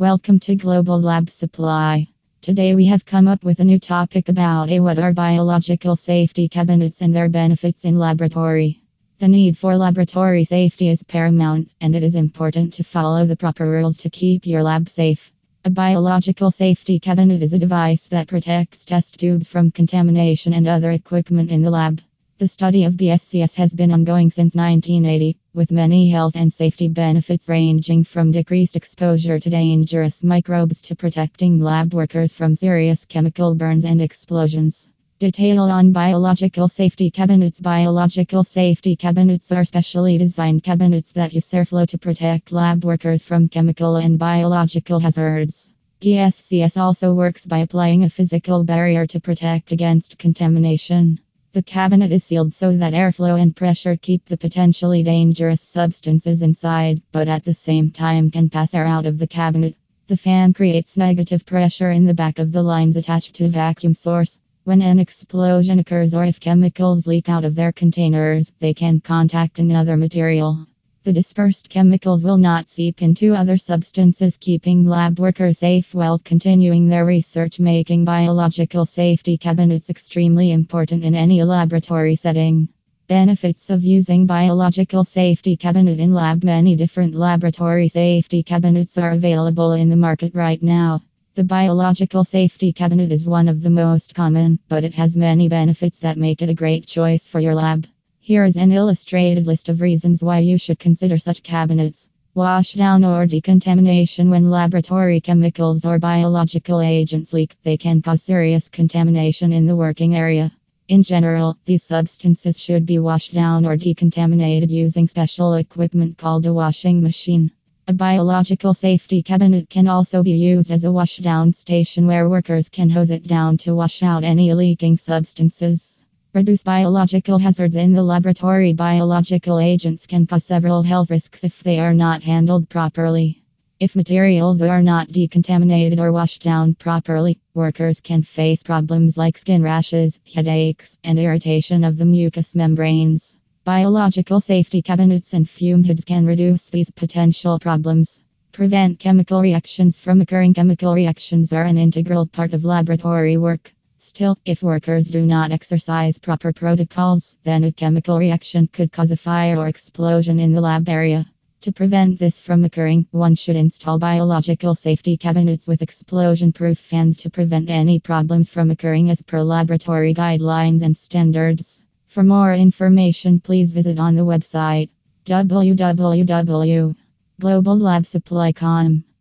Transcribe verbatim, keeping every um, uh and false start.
Welcome to Global Lab Supply. Today we have come up with a new topic about a what are biological safety cabinets and their benefits in laboratory. The need for laboratory safety is paramount, and it is important to follow the proper rules to keep your lab safe. A biological safety cabinet is a device that protects test tubes from contamination and other equipment in the lab. The study of B S C S has been ongoing since nineteen eighty, with many health and safety benefits ranging from decreased exposure to dangerous microbes to protecting lab workers from serious chemical burns and explosions. Detail on biological safety cabinets. Biological safety cabinets are specially designed cabinets that use airflow to protect lab workers from chemical and biological hazards. B S C S also works by applying a physical barrier to protect against contamination. The cabinet is sealed so that airflow and pressure keep the potentially dangerous substances inside, but at the same time can pass air out of the cabinet. The fan creates negative pressure in the back of the lines attached to a vacuum source. When an explosion occurs or if chemicals leak out of their containers, they can contact another material. The dispersed chemicals will not seep into other substances, keeping lab workers safe while continuing their research, making biological safety cabinets extremely important in any laboratory setting. Benefits of using biological safety cabinet in lab. Many different laboratory safety cabinets are available in the market right now. The biological safety cabinet is one of the most common, but it has many benefits that make it a great choice for your lab. Here is an illustrated list of reasons why you should consider such cabinets. Washdown or decontamination. When laboratory chemicals or biological agents leak, they can cause serious contamination in the working area. In general, these substances should be washed down or decontaminated using special equipment called a washing machine. A biological safety cabinet can also be used as a washdown station where workers can hose it down to wash out any leaking substances. Reduce biological hazards in the laboratory. Biological agents can cause several health risks if they are not handled properly. If materials are not decontaminated or washed down properly, workers can face problems like skin rashes, headaches, and irritation of the mucous membranes. Biological safety cabinets and fume hoods can reduce these potential problems. Prevent chemical reactions from occurring. Chemical reactions are an integral part of laboratory work. Still, if workers do not exercise proper protocols, then a chemical reaction could cause a fire or explosion in the lab area. To prevent this from occurring, one should install biological safety cabinets with explosion-proof fans to prevent any problems from occurring as per laboratory guidelines and standards. For more information, please visit on the website w w w dot global lab supply dot com.